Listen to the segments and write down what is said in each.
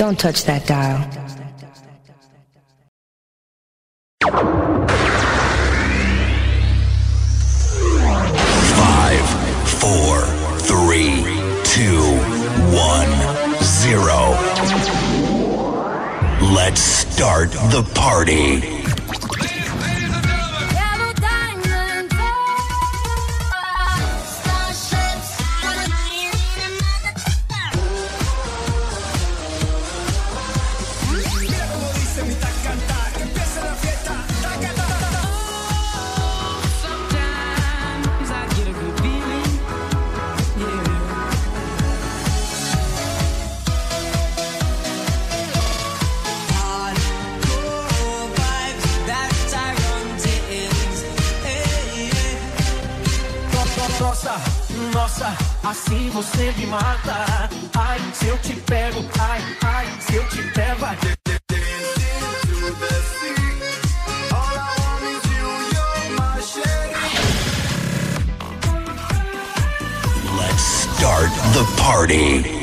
Don't touch that dial. Let's start the party. Nossa, assim você me mata. Ai, se eu te pego, ai, ai, se eu te pego. Let's start the party.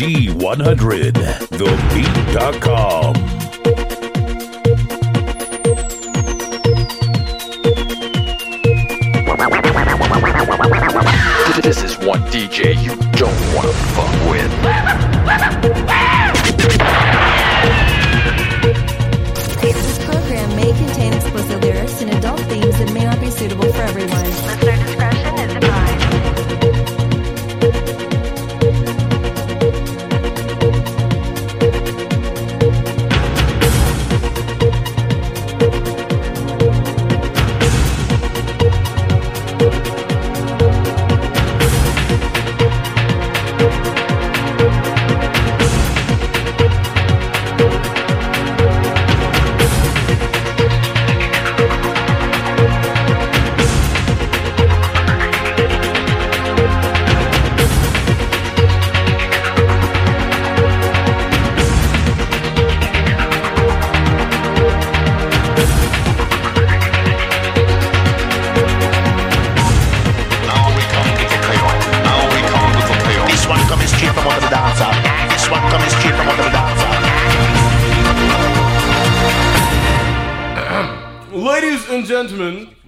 Z100TheBeat.com. This is one DJ you don't want to fuck with. This program may contain explicit lyrics and adult themes that may not be suitable for everyone. Listener discretion is advised.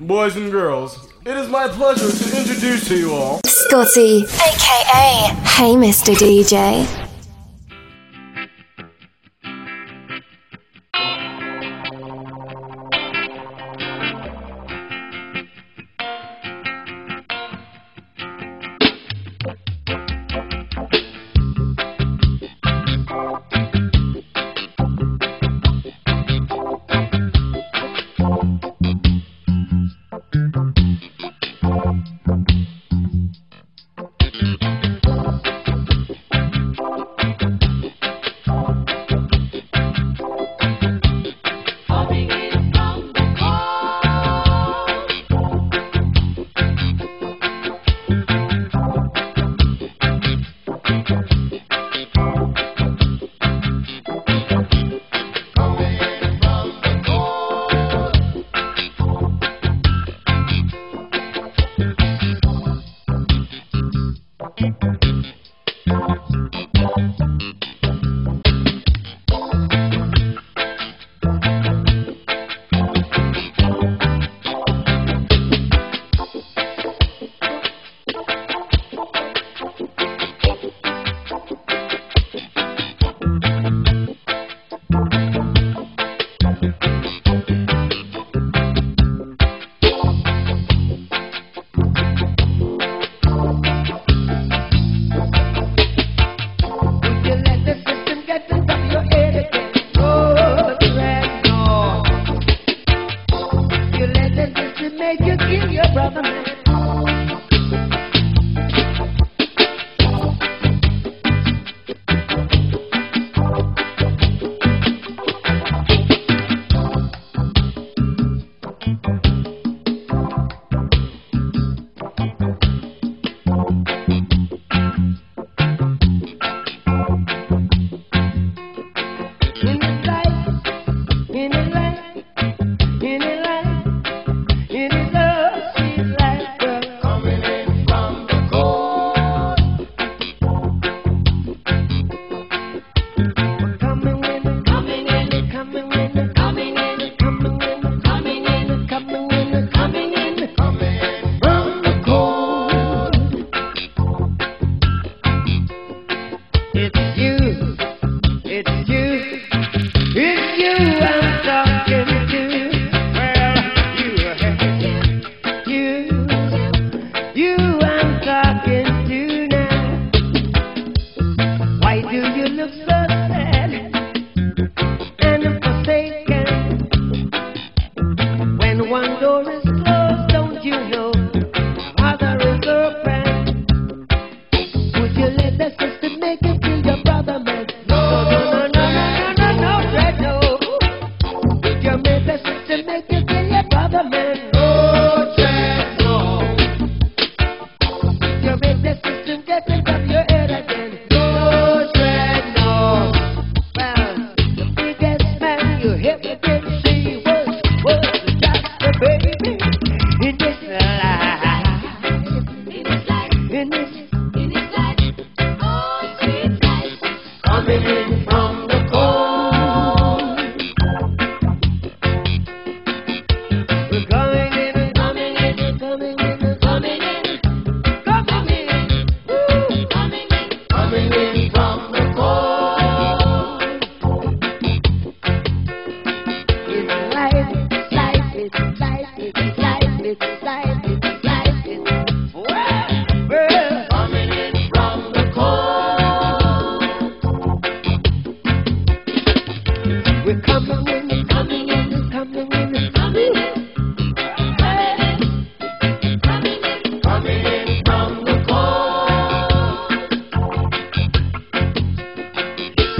Boys and girls, it is my pleasure to introduce to you all Scotty, aka Hey Mr. DJ.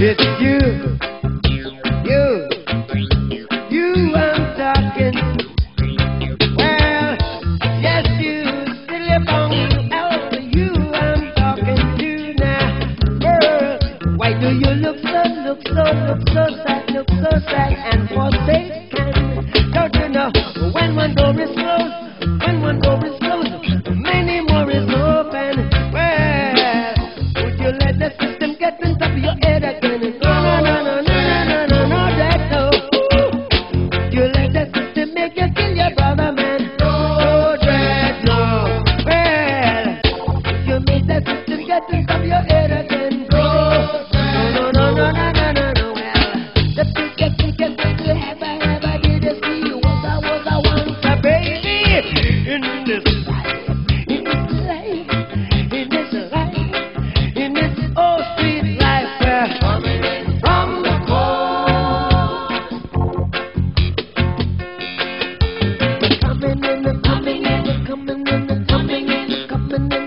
It's you I'm talking. Well, yes, you silly bone. Oh, you I'm talking to now. Girl, why do you look so sad and forsaken? Don't you know when one door is closed, many more is open. Well, would you let the system get on top of your head again? No, would you let the system make you kill your brother, man? No dread, no. Well, would you make the system get on top of your head again? No. Well, the people get to have a day to see you. Was I want a baby in this. Coming in,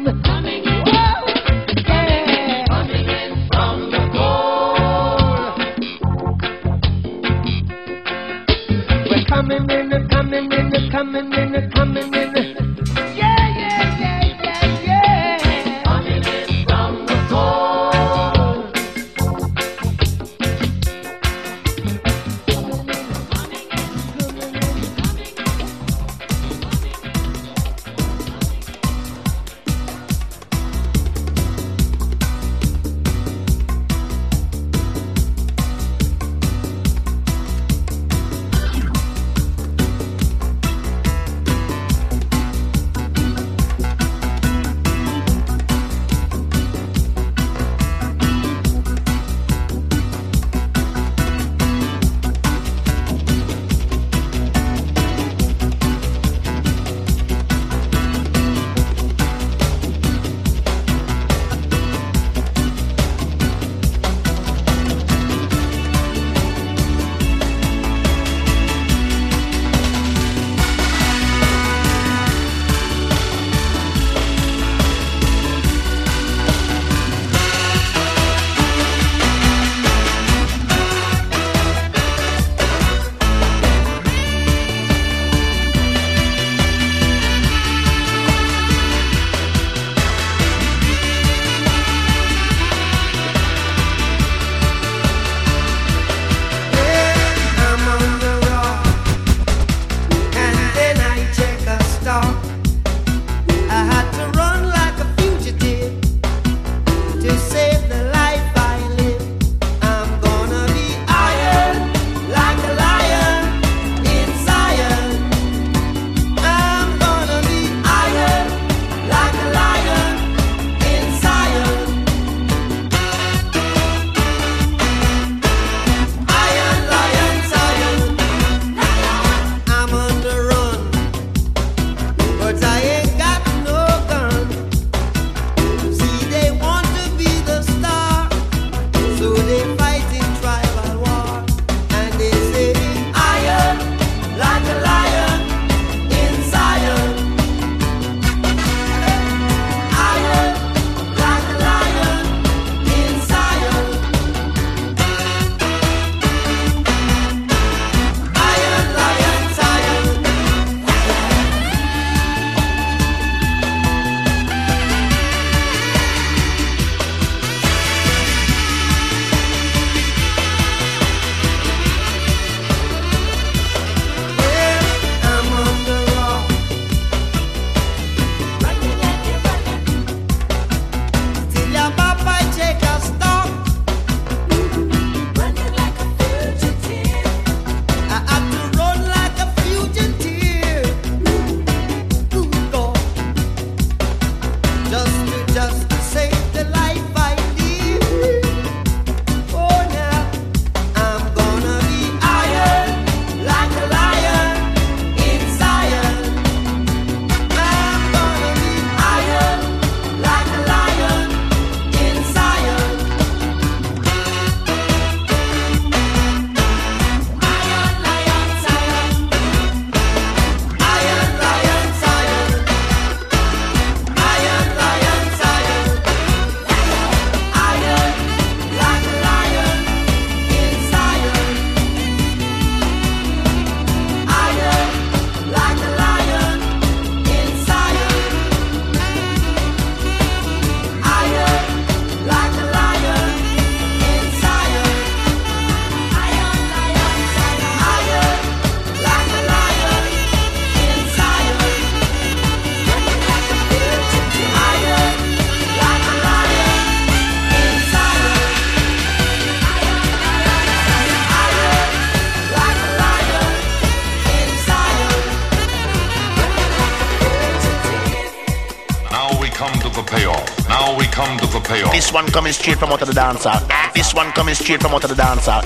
come to the payoff. This one coming straight from out of the dancer. This one coming straight from out of the dancer.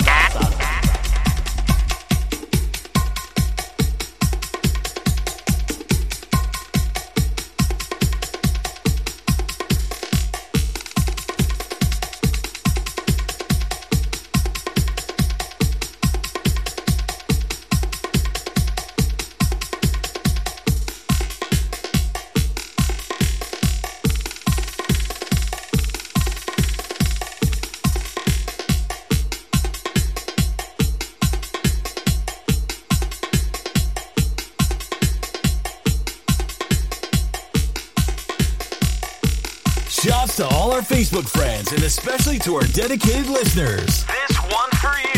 Shouts to all our Facebook friends, and especially to our dedicated listeners. This one for you.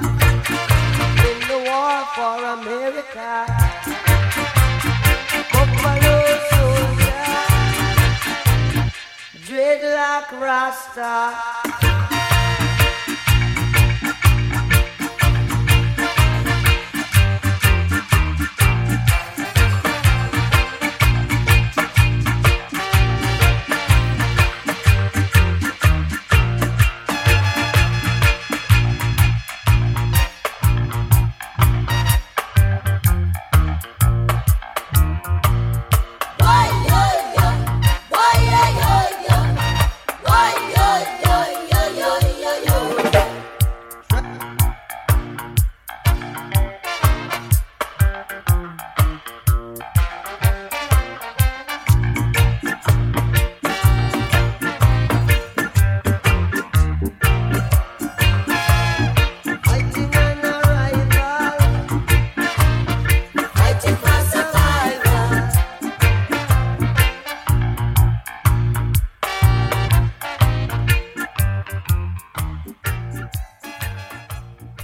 in the war for America. Buffalo soldier, dreadlock Rasta.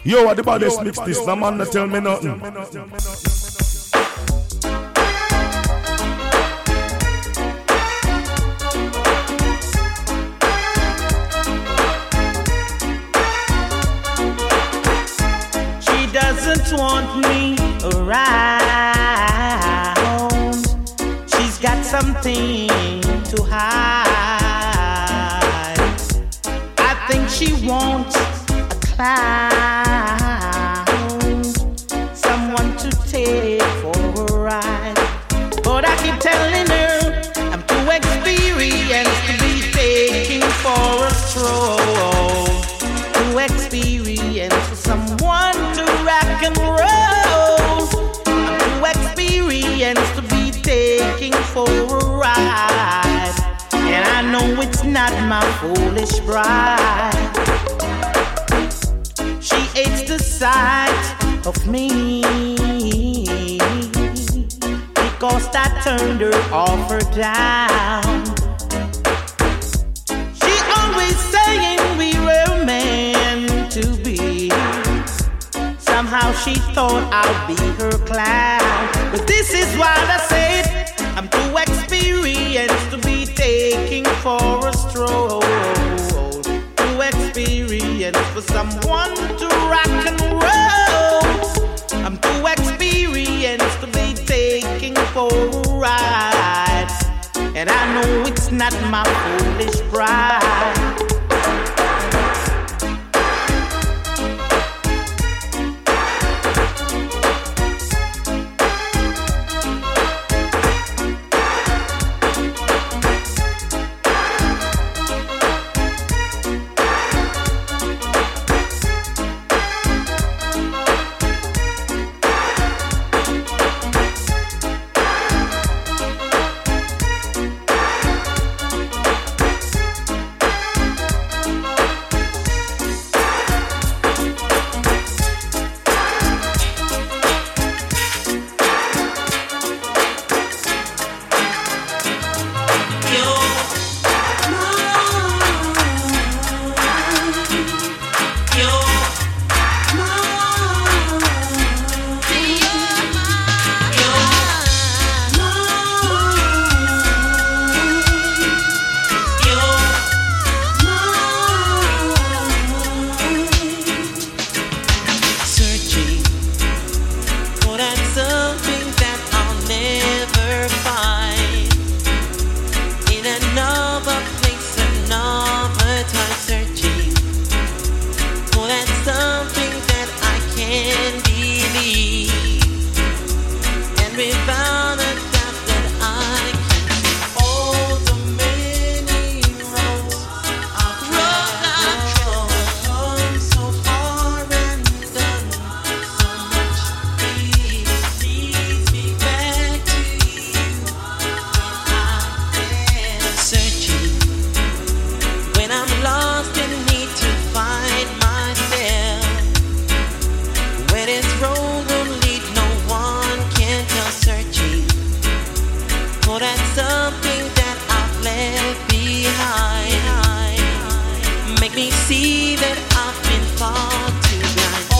Yo, what the baddest mix this? The man that tell me nothing. She doesn't want me around. She's got something to hide. I think she wants a clown. Not my foolish bride. She hates the sight of me because I turned her off or down. She always saying we were meant to be. Somehow she thought I'd be her clown. But this is why I said I'm too experienced to be taking for a stroll, to experience for someone to rock and roll. I'm too experienced to be taking for a ride, and I know it's not my foolish pride. Make me see that I've been far too blind.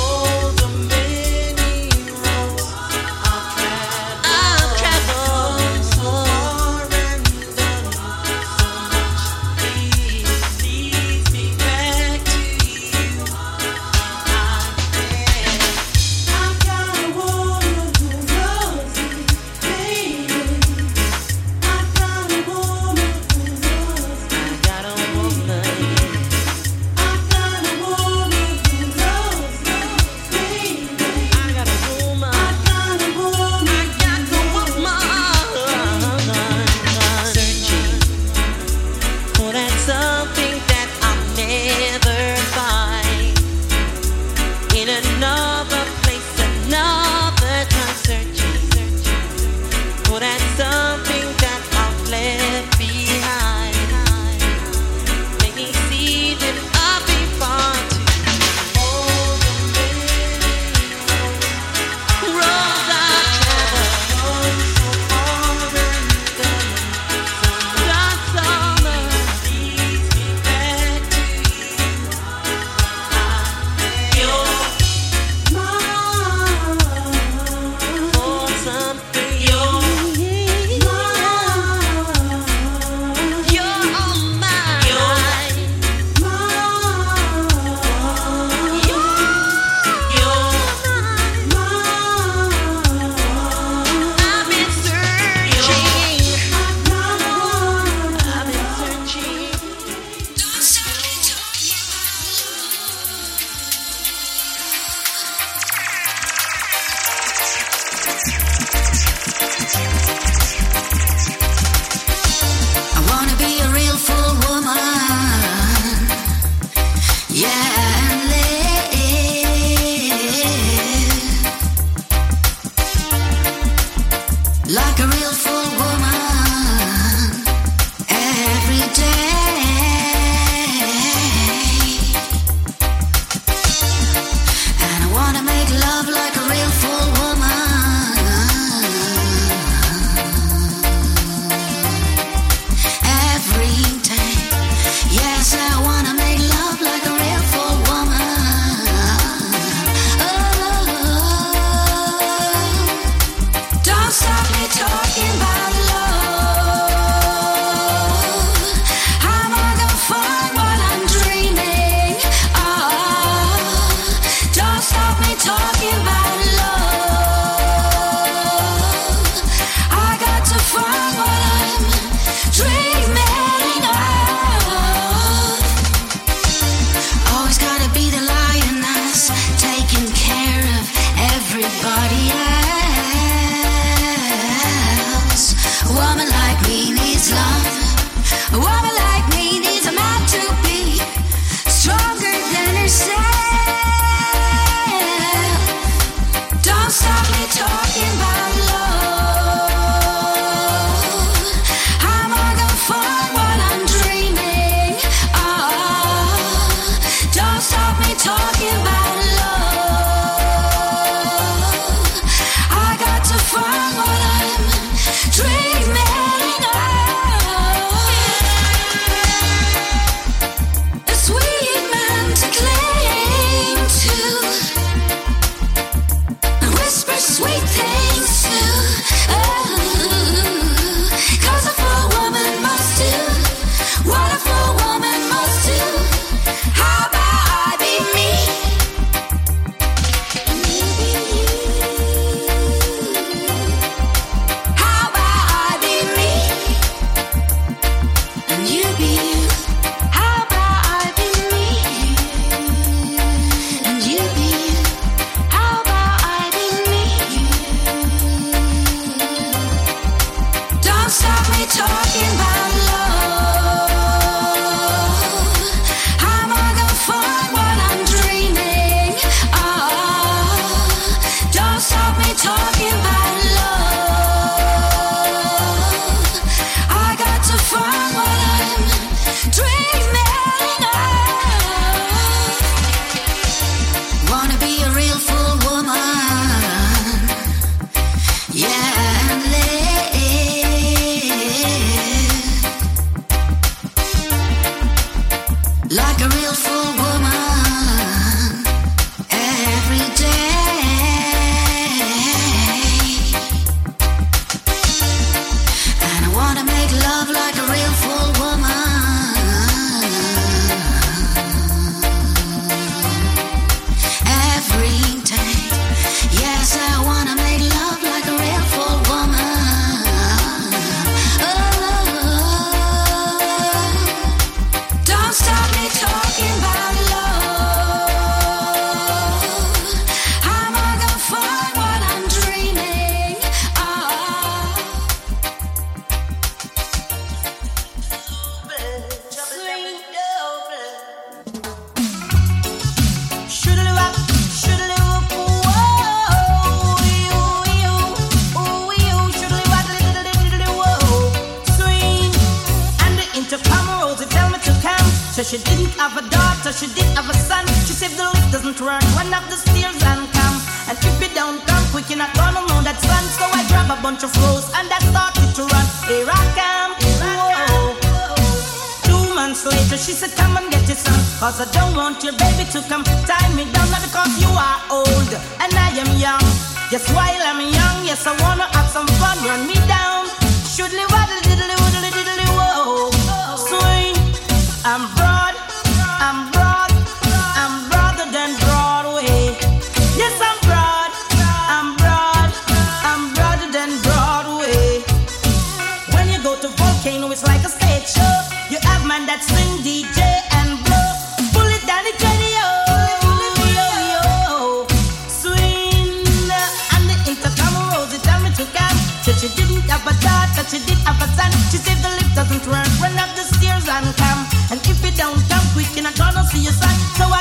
So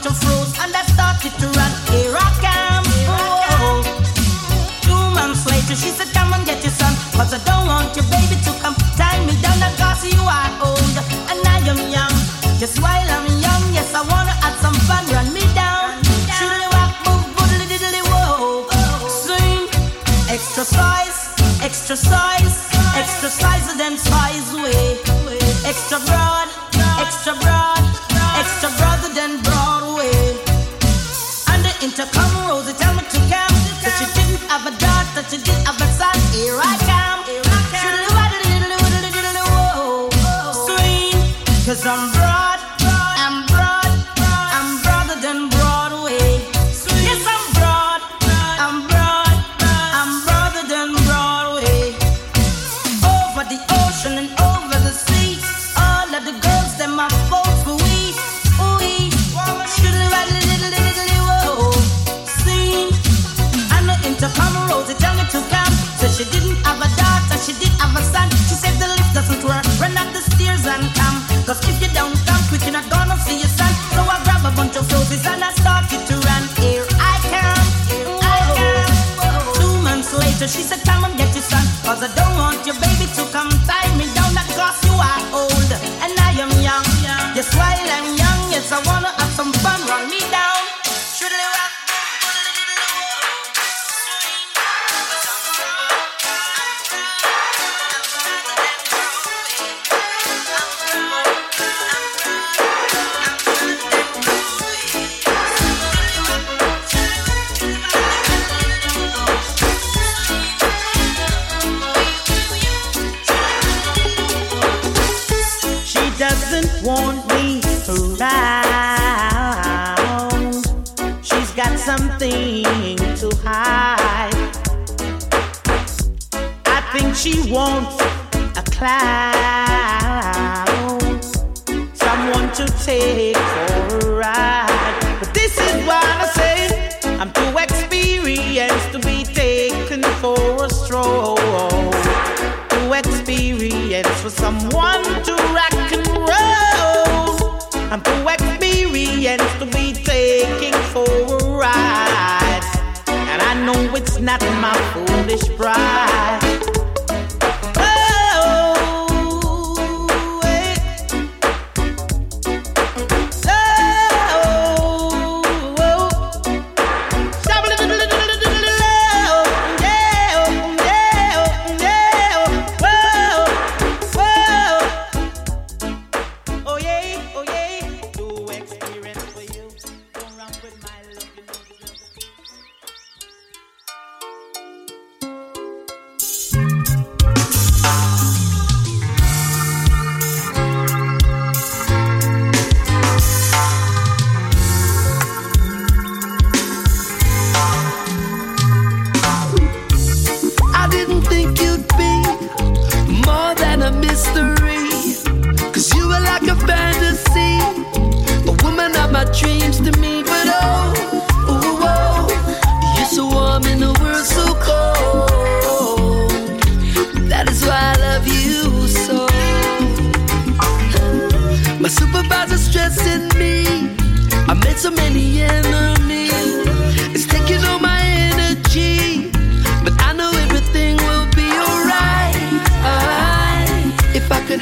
bunch of froze and I started to run. Here I come. Whoa. 2 months later, she said, come and get your son. Cause I don't want your baby to come tie me down. Cause you are old and I am young. Just while I'm young, yes, I wanna have some fun. Run me down. Shoot walk, move, boodly diddly, whoa. Swing. Exercise, exercise, exercise of them size way. Extra broad, extra broad, extra broader than Broadway. And the intercom, Rosie tell me to come. That she didn't have a daughter, she didn't have a son. Here I come. Swing, cause I'm broad, I'm broad, I'm broader than Broadway. Yes, I'm broad, I'm broad, I'm broader than Broadway. Over the ocean and over the sea, all of the girls that my folks. She didn't have a daughter, she did have a son. She said the lift doesn't work, run up the stairs and come. Cause if you don't come quick, you're not gonna see your son. So I grab a bunch of roses and I started to run. Here I come, here I come. Whoa. 2 months later, she said, come and get your son. Cause I don't want your baby to come tie me down. Cause you are old and I am young. Yes, while I'm young, yes, I wanna have some fun. Run me down. Want me around. She's got something to hide. I think she wants a clown, someone to take for a ride. But this is why I say I'm too experienced to be taken for a stroll. Too experienced for someone to rock and roll. I'm too experienced to be taking for a ride. And I know it's not my foolish pride. I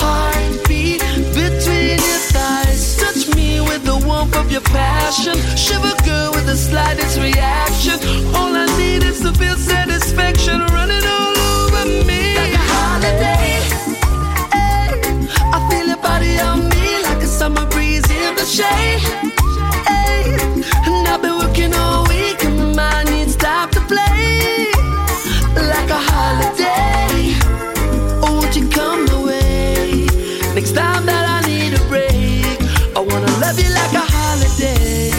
heartbeat between your thighs. Touch me with the warmth of your passion. Shiver girl with the slightest reaction. All I need is to feel satisfaction running all over me. Like a holiday, hey. I feel your body on me like a summer breeze in the shade, hey. And I've been working all week and my mind needs time to play. Like a holiday, oh, won't you come my way? Next time that I need a break, I wanna love you like a holiday,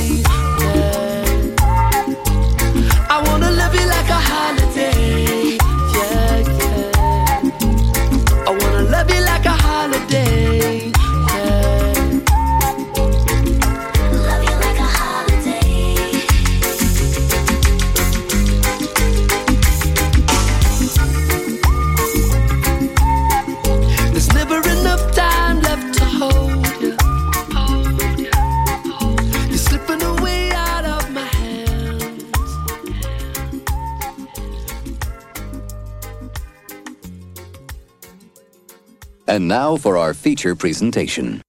yeah. I wanna love you like a holiday, yeah, yeah. I wanna love you like a holiday, yeah. Love you like a holiday. And now for our feature presentation.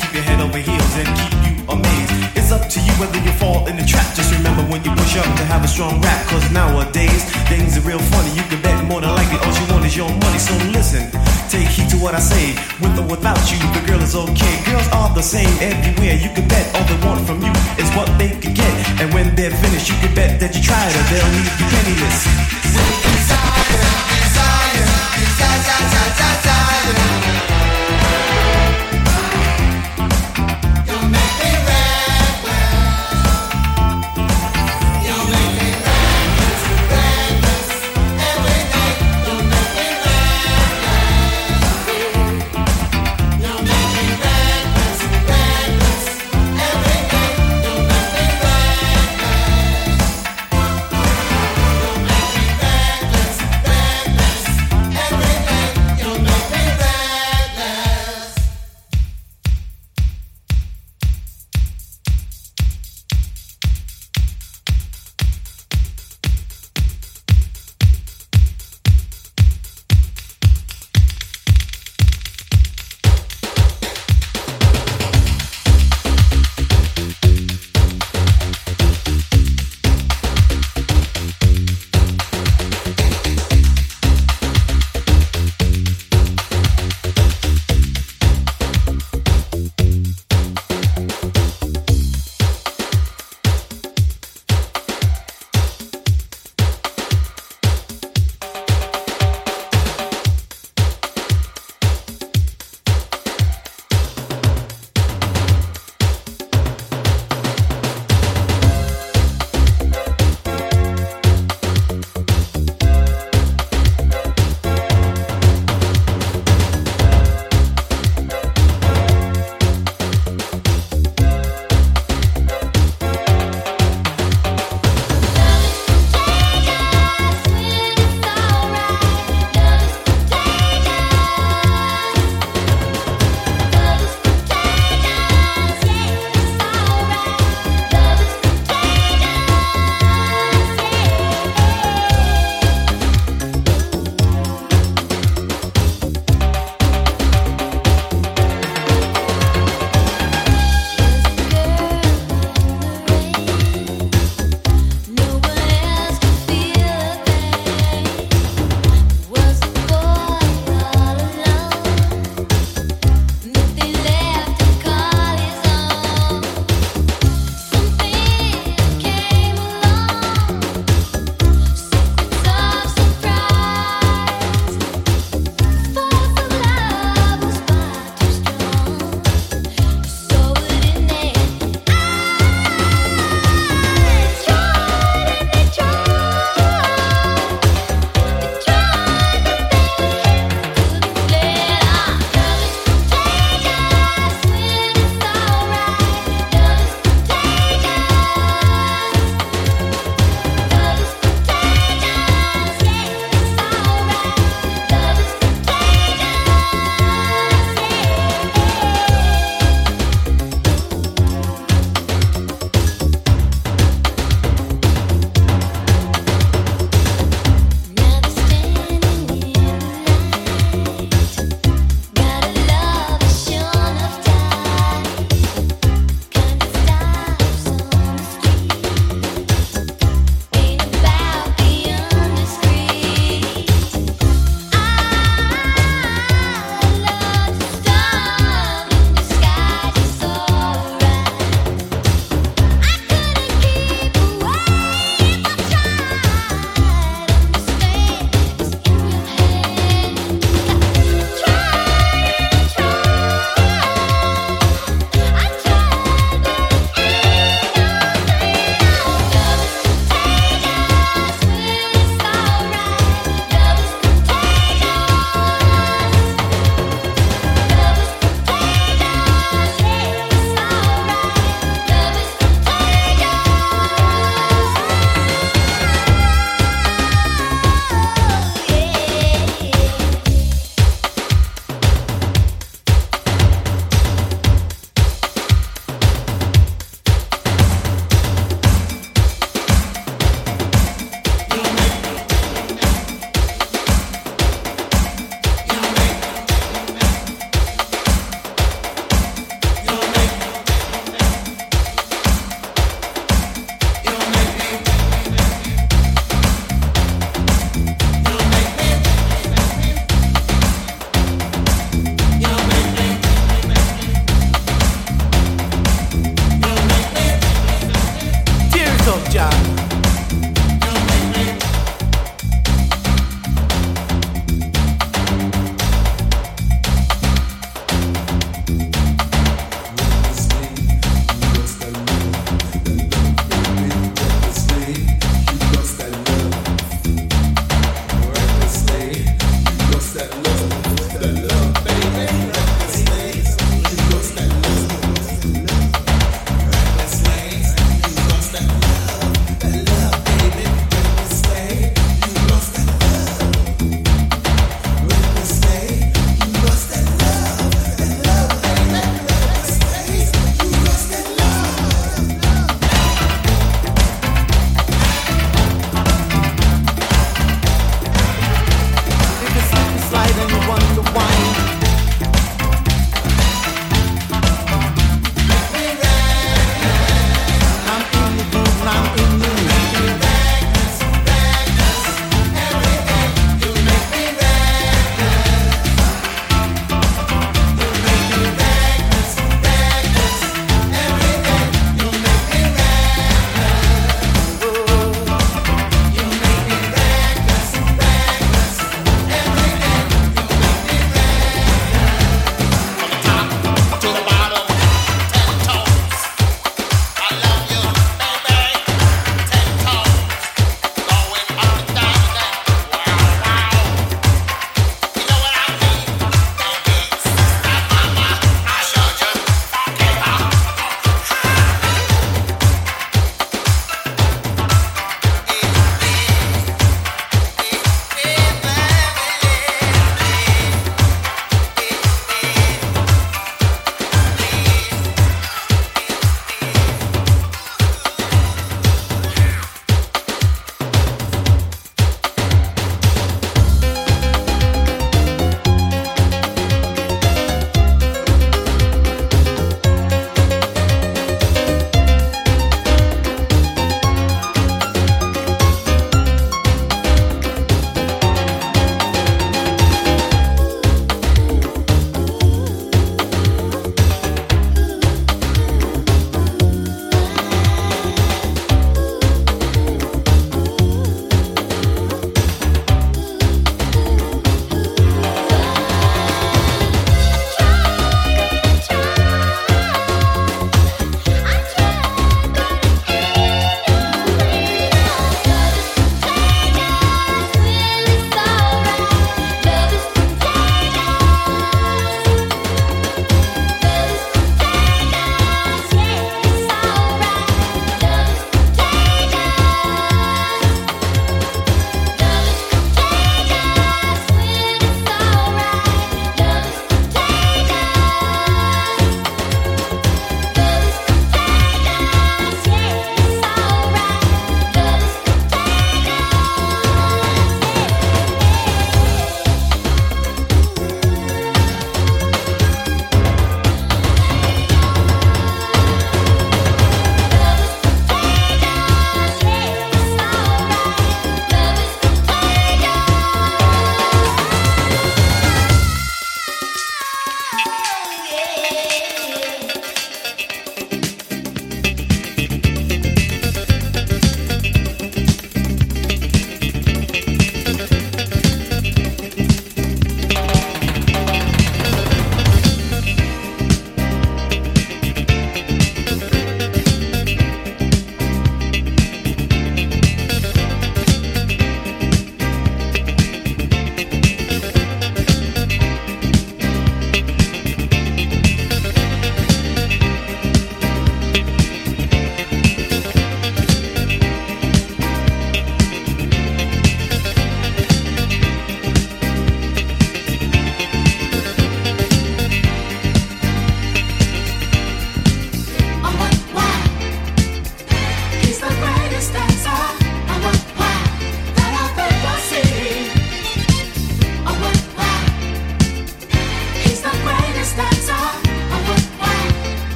Keep your head over heels and keep you amazed. It's up to you whether you fall in the trap. Just remember when you push up to have a strong rap. Cause nowadays, things are real funny. You can bet more than likely all you want is your money. So listen, take heed to what I say. With or without you, the girl is okay. Girls are the same everywhere. You can bet all they want from you is what they can get. And when they're finished, you can bet that you tried or they'll leave you penniless. Desire, desire, desire, desire, desire.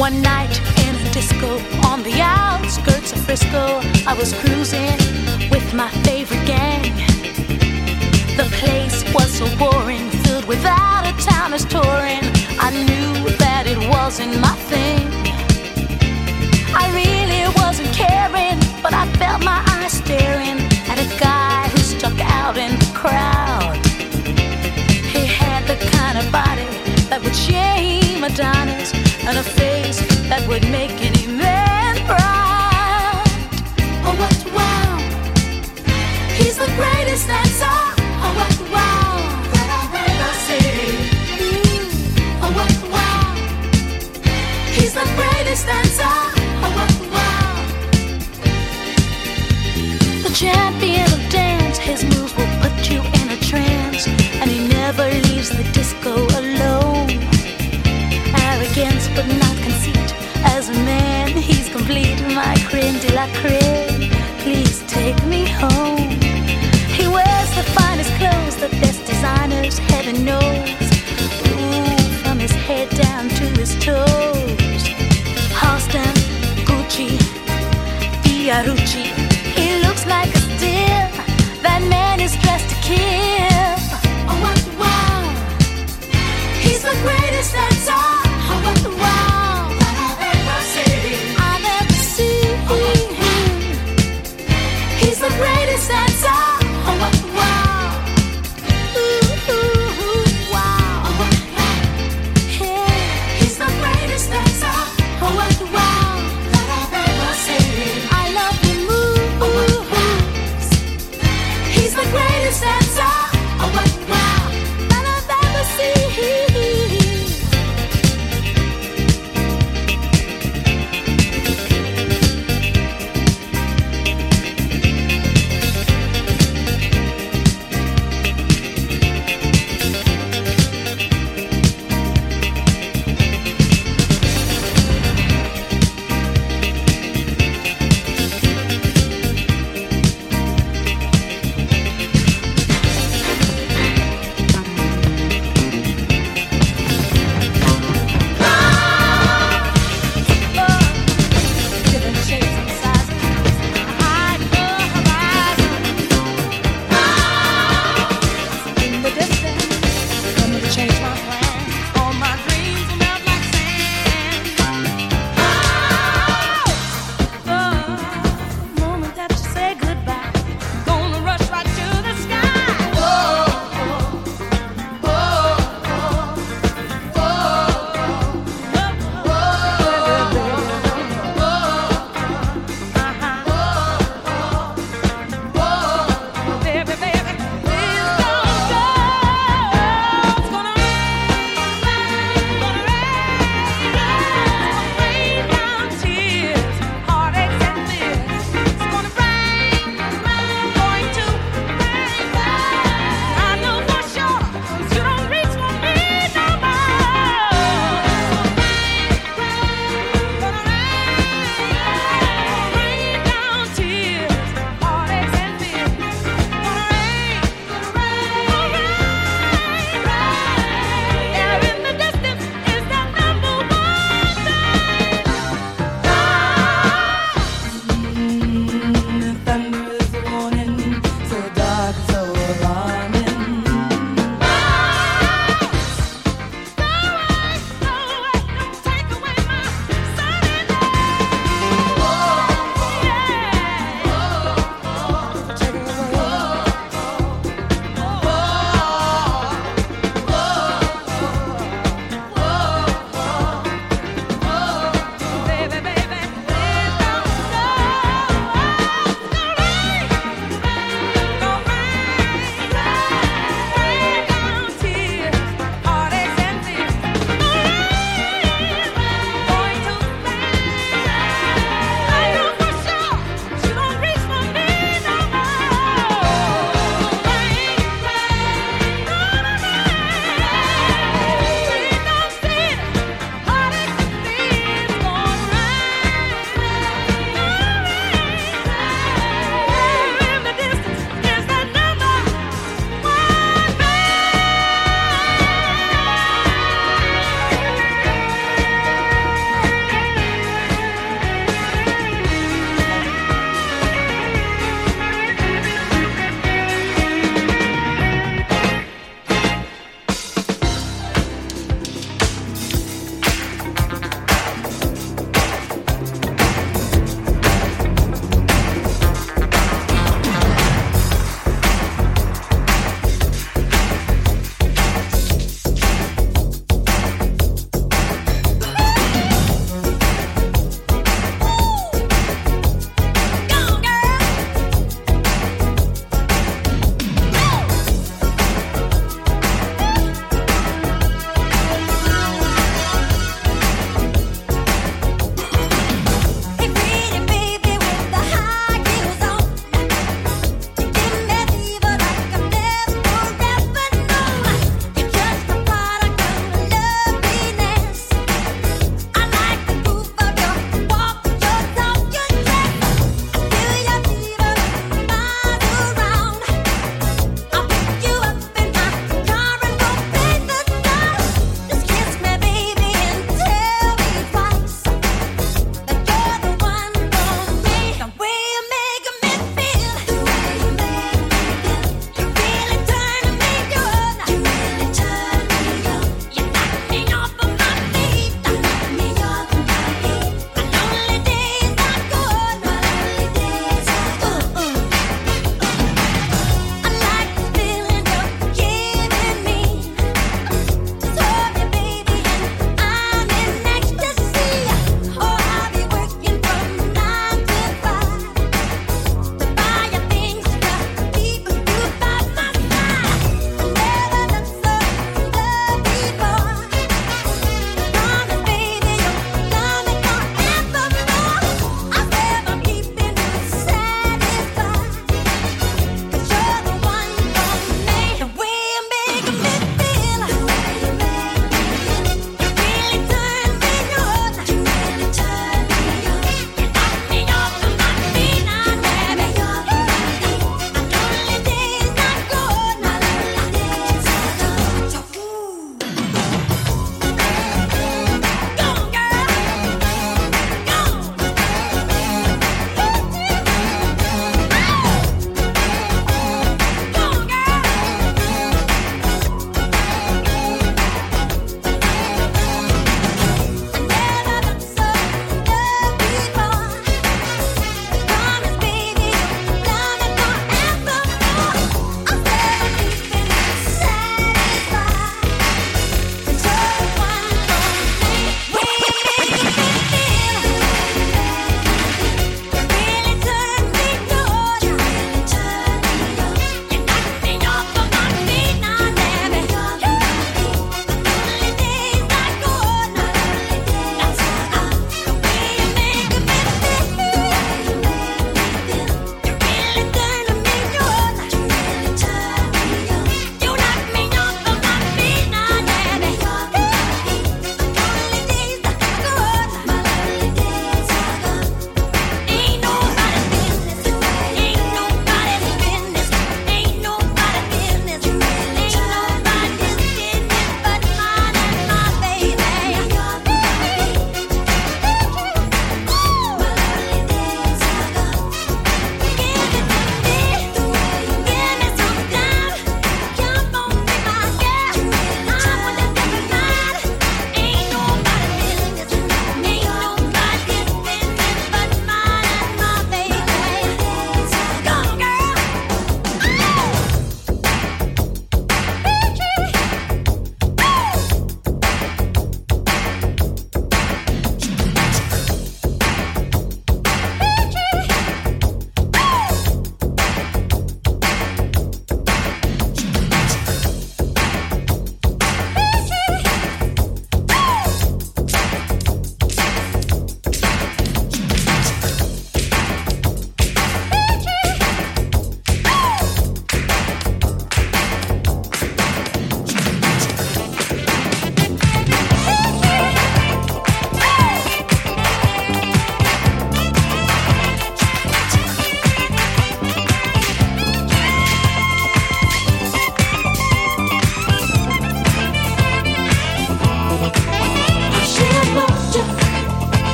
One night in a disco on the outskirts of Frisco, I was cruising with my favorite gang. The place was so boring, filled with out-of-towners touring. I knew that it wasn't my thing. I really wasn't caring, but I felt my eyes staring at a guy who stuck out in the crowd. He had the kind of body that would shame Adonis, and a face that would make any man proud. Oh, what wow! He's the greatest dancer. Oh, what wow! That I've ever seen. Oh, what wow! He's the greatest dancer. Oh, what wow! The champion of dance, his moves will put you in a trance, and he never leaves the disco alone. Arrogance but not conceit, as a man he's complete. My creme de la creme, please take me home. He wears the finest clothes, the best designers, heaven knows. Ooh, from his head down to his toes. Austin, Gucci, Fiarucci, he looks like a steal. That man is dressed to kill. Oh, what wow! He's the greatest dancer. I love the moon.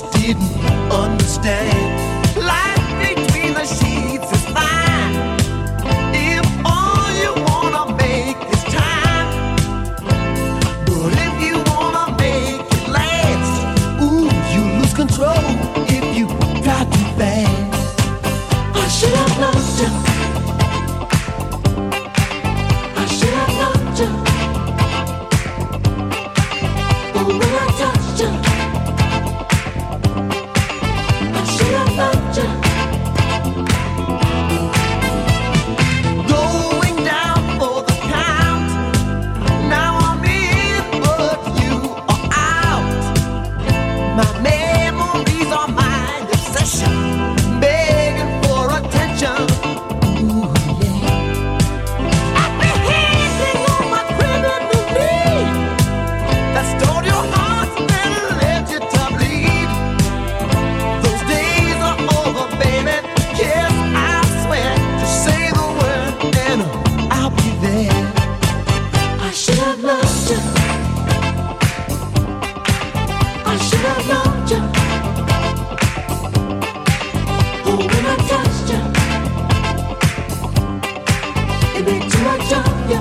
just didn't understand. Life between the sheets is fine if all you wanna make is time. But if you wanna make it last, ooh, you lose control if you try too fast. I should have loved you. I should have loved you. But when I touched you, I should have loved you. Going down for the count. Now I'm in, but you are out. My memories are my obsession, begging for attention. Ooh, yeah. I've been hitting on my criminal knee that stole your heart and led you to bleed. Those days are over, baby. Yes, I swear. Just say the word and I'll be there. I should have loved you. I should have loved you. Oh, when I touched you, it made too much of you.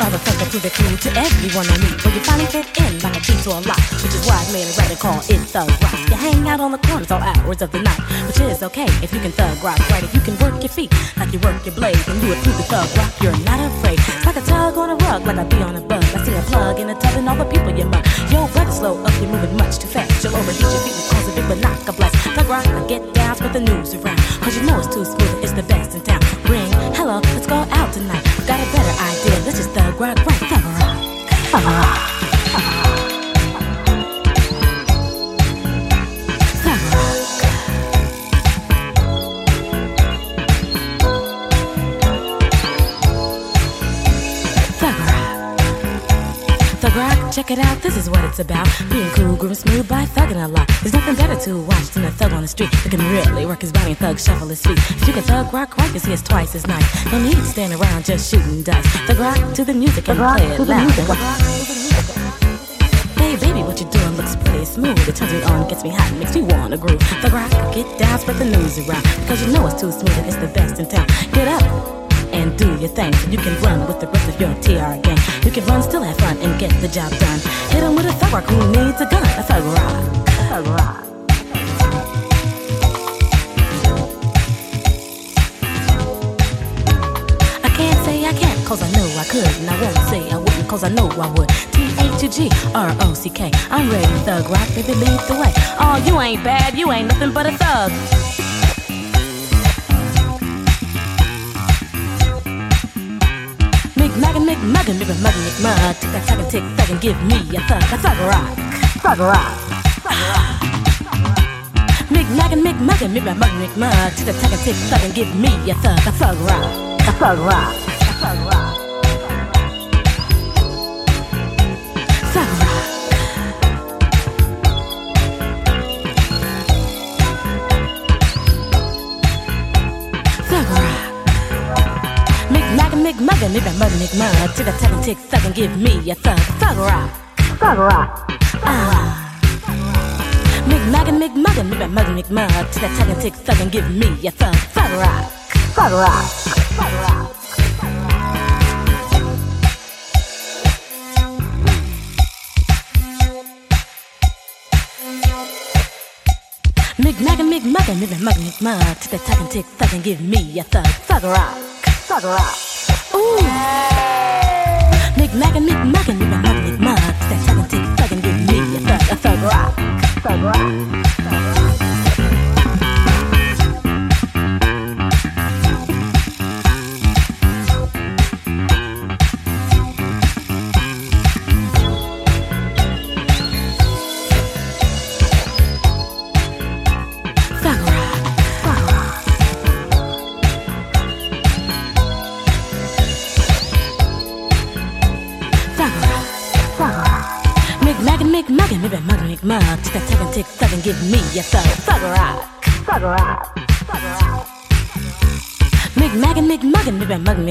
of a pleasure to the crew, to everyone I meet. But you finally fit in like a key to a lock, which is why I've made a record call it Thug Rock. You hang out on the corners all hours of the night, which is okay if you can thug rock right. If you can work your feet like you work your blade and do it through the thug rock, you're not afraid. It's like a tug on a rug, like I be on a bug. I see a plug in a tub and all the people you mug. Yo, brother, slow up, you're moving much too fast. You'll overheat your feet and cause a big knock a blast. Thug rock, I get down, but the news around, cause you know it's too smooth, it's the best in town. Ring, hello, let's go out tonight. Got a better idea, let's just thug rock, right? Thug rock, thug rock, thug rock, thug rock, thug rock, thug rock. Check it out, this is what it's about. Being cool, grooving smooth by thugging a lot. There's nothing better to watch than a thug on the street that can really work his body and thug shuffle his feet. If you can thug rock right, this here's twice as nice. No need to stand around just shooting dice. Thug rock to the music and play it loud. Hey baby, what you doing looks pretty smooth. It turns me on, gets me hot, makes me wanna groove. Thug rock, get down, spread the news around, because you know it's too smooth and it's the best in town. Get up and do your thing, so you can run with the rest of your TR gang. You can run, still have fun, and get the job done. Hit him with a thug rock, who needs a gun? A thug rock, thug rock. I can't say I can't, cause I know I could, and I won't say I wouldn't, cause I know I would. THUGROCK, I'm ready to thug rock, baby, lead the way. Oh, you ain't bad, you ain't nothing but a thug. Muggin', baby, muggin', it mug. Tick that tick, tick thug, and give me a thug rock, thug rock, thug rock. Muggin', baby, muggin', it mug. Tick that tick, tick thug, and give me a thug rock, a thug rock, a thug rock, thug rock. Muggin', if I'm muggin', mug, tick a tug and tick thug, and give me a thug, thug rock, thug rock. Muggin', if I'm muggin', mug, tick a tug and tick thug, and give me a thug, thug rock, thug rock, thug rock. Muggin', if I'm muggin', mug, tick a tug and tick thug, and give me a thug, thug rock, thug rock. Ooh, Mick-Maggin, even muggin' mug. That tug and tick thug and give me a thug rock, thug rock, thug mug, tick that tug and tick thug and give me a thug, thug rock, thug rock, thug rock. Mick-Maggin, baby, muggin'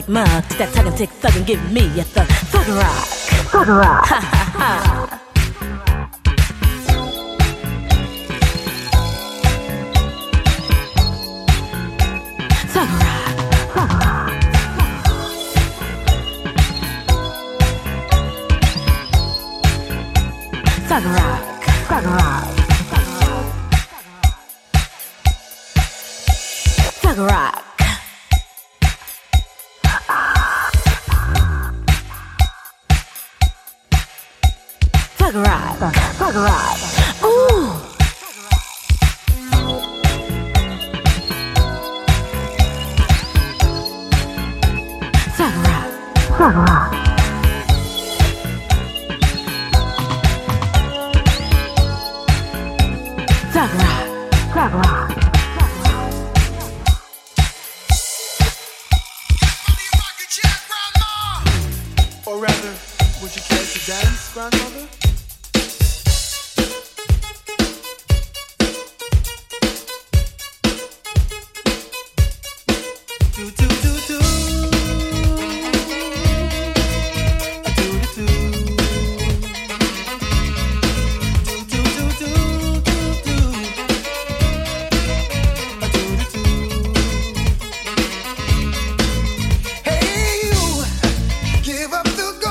mug, tick that tug and tick thug and give me a thug, thug rock, thug rock. Ha ha ha. Give up the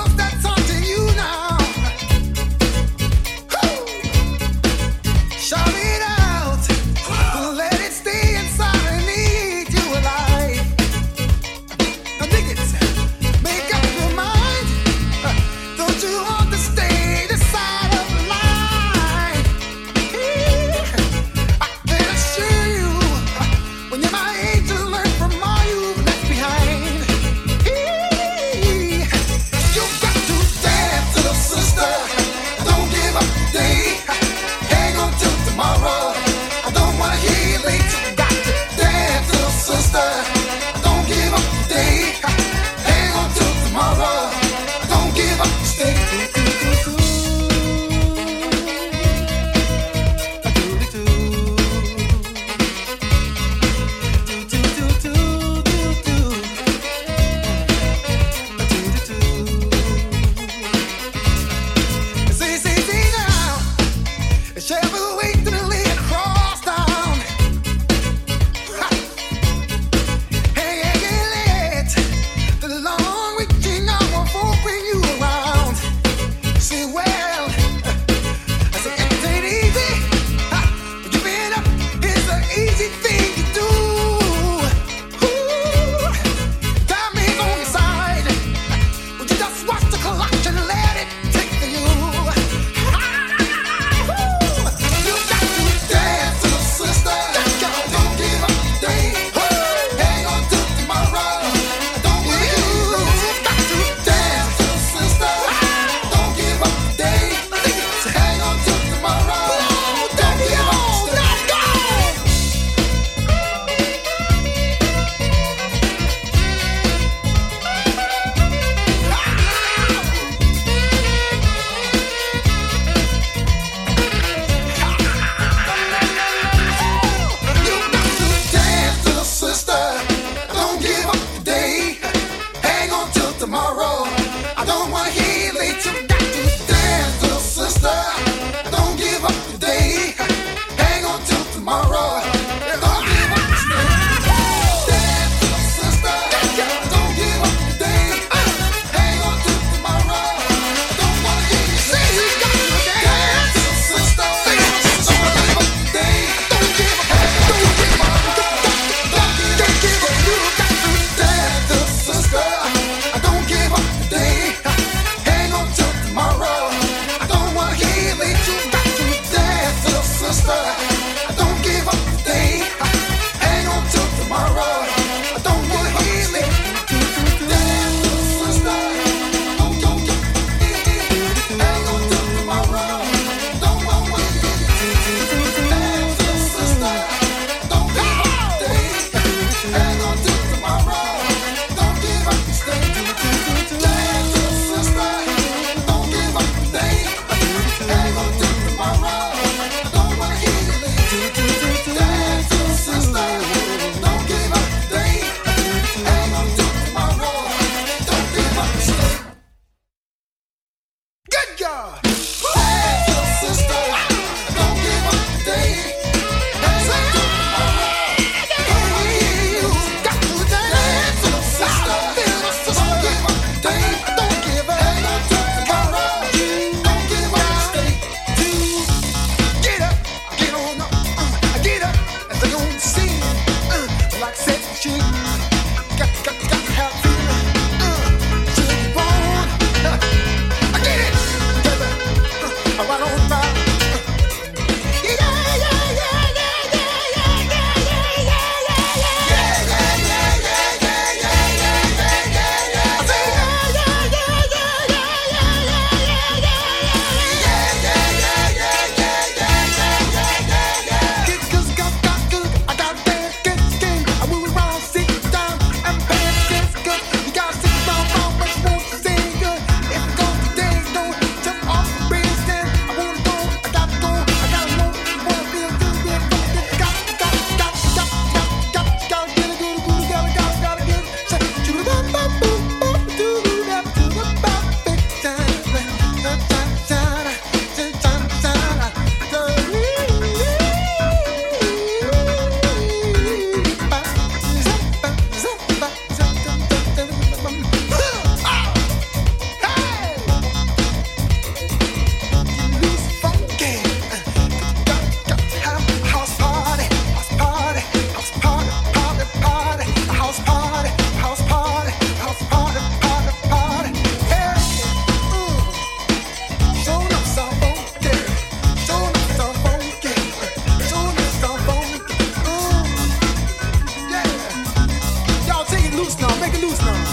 loose now, make it loose now.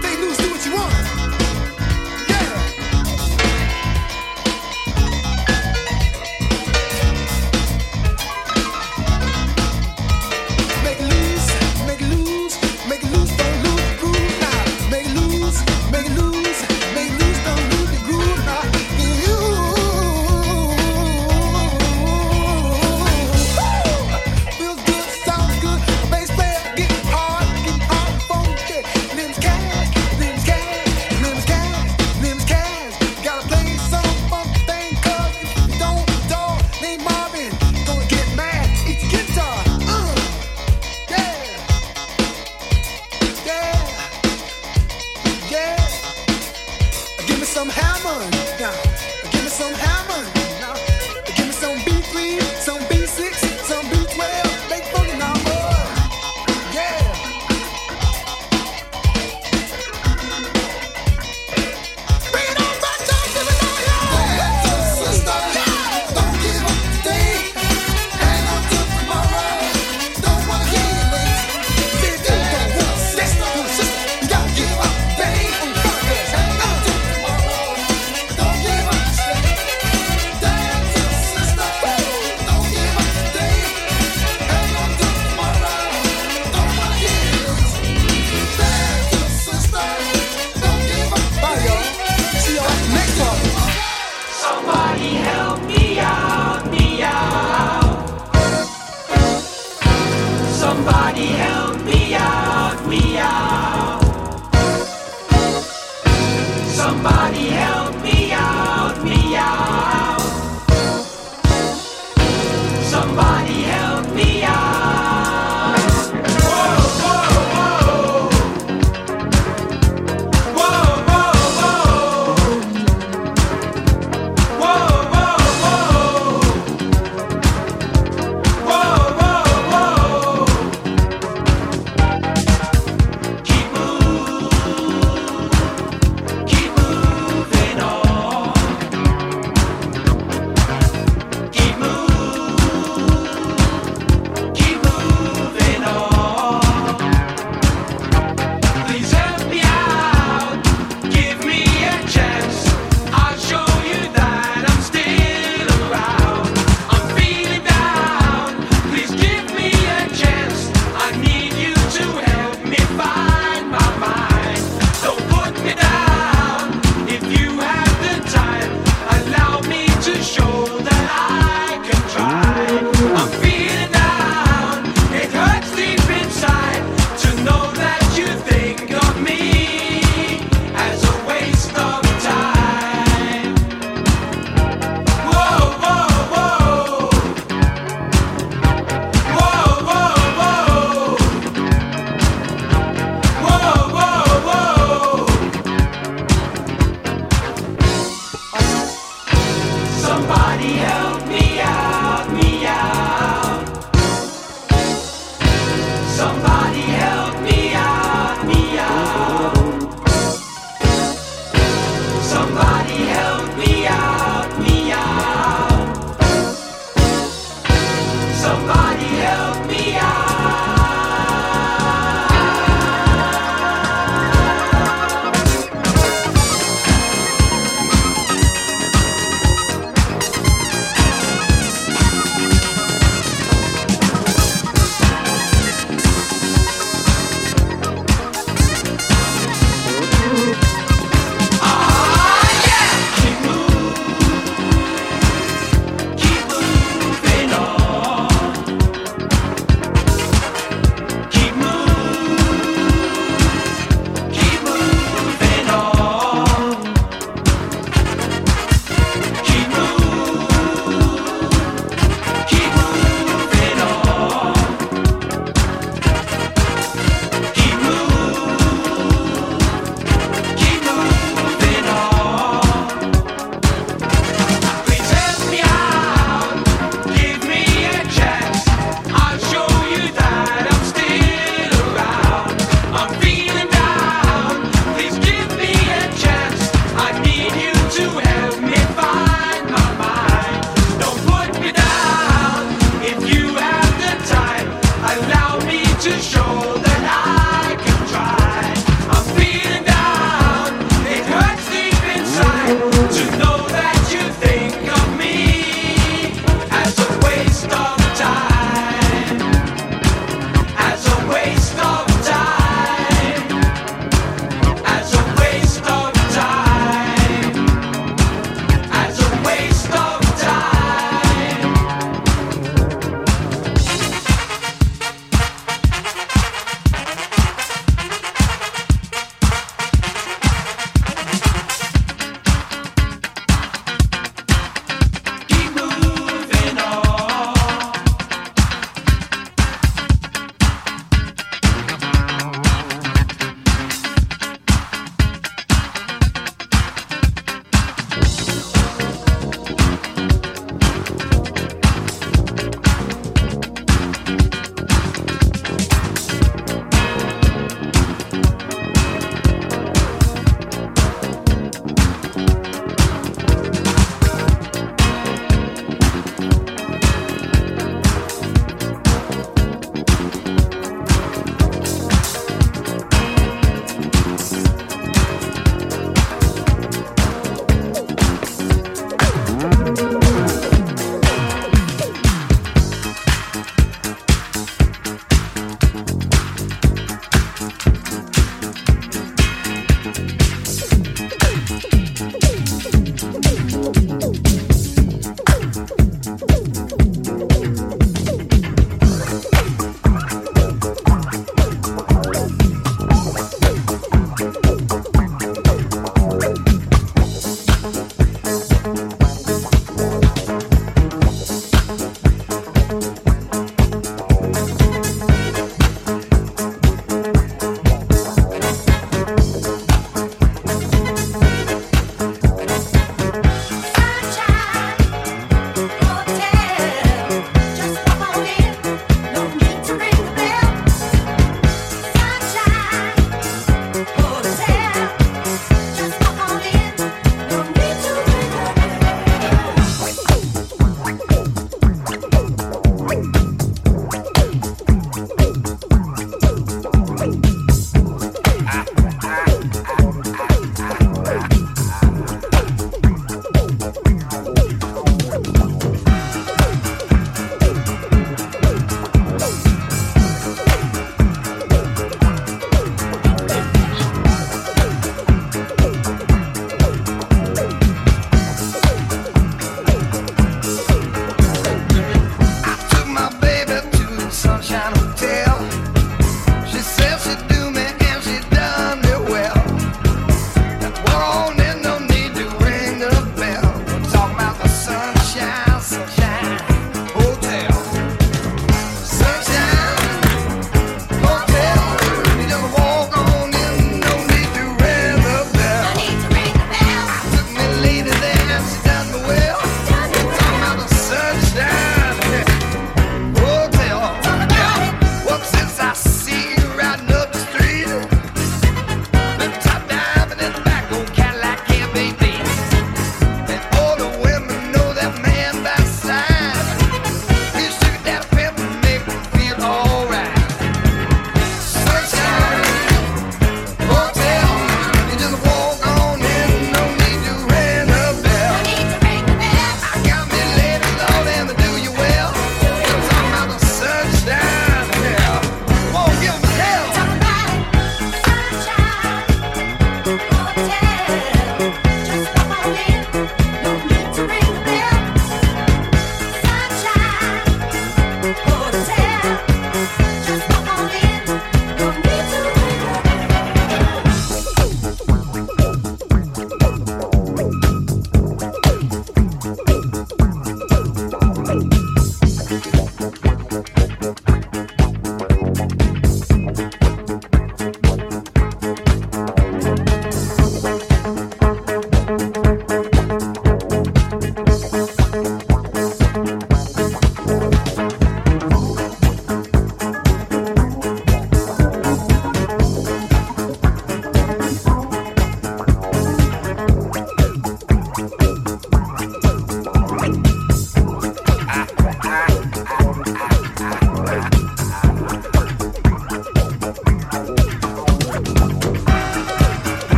Stay loose, do what you want. Yeah. Make it loose, make it loose, make it loose, don't lose the groove now. Make it loose, make it loose, make it loose, don't lose the groove now.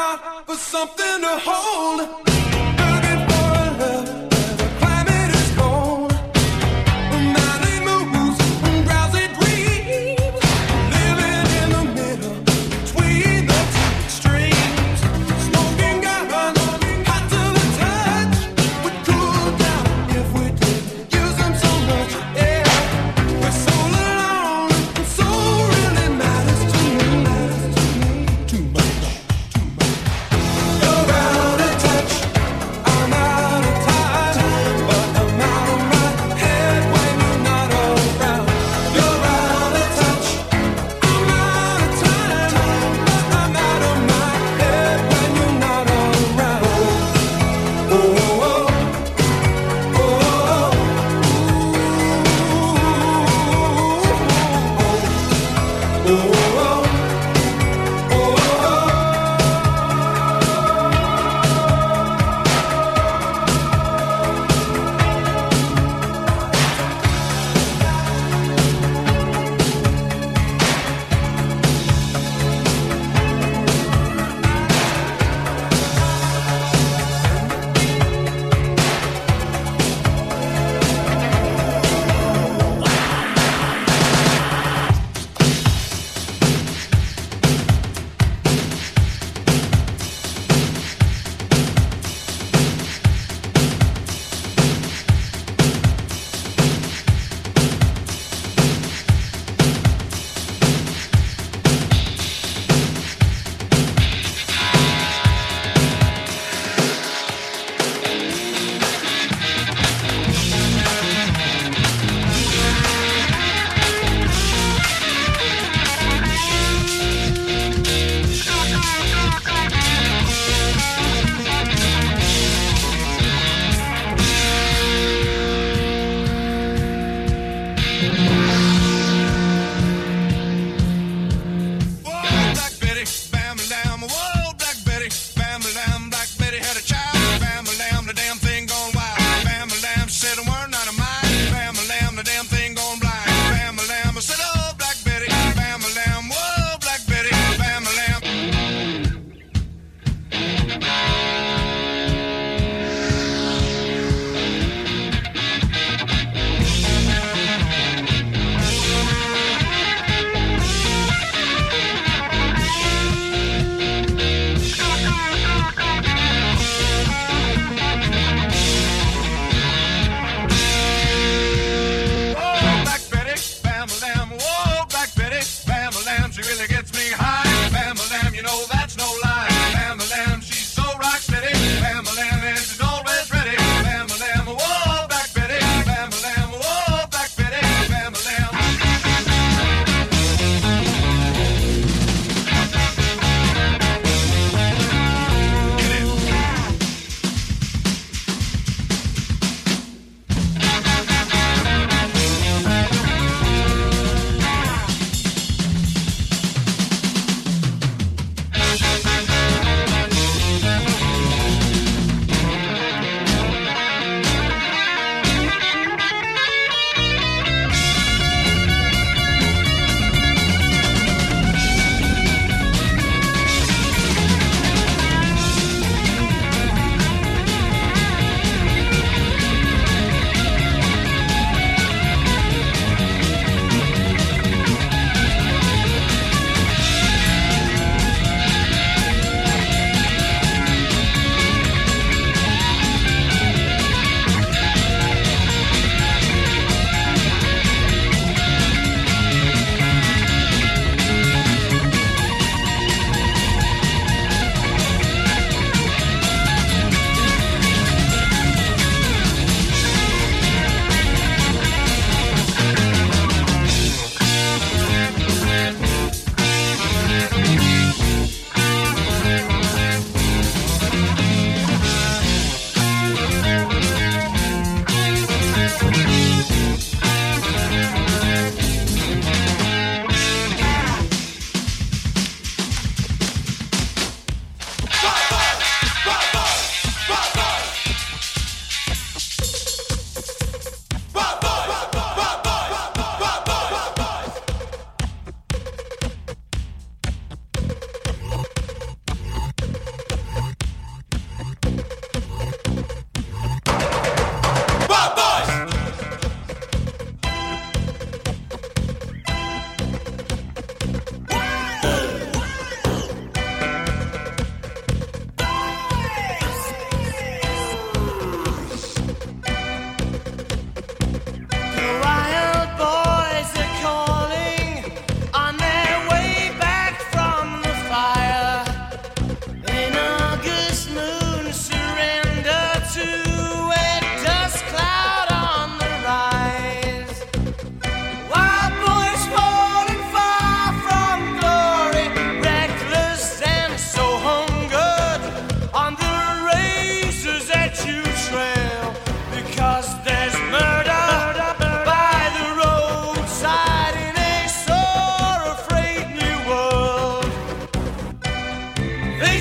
out for something to hold. Time.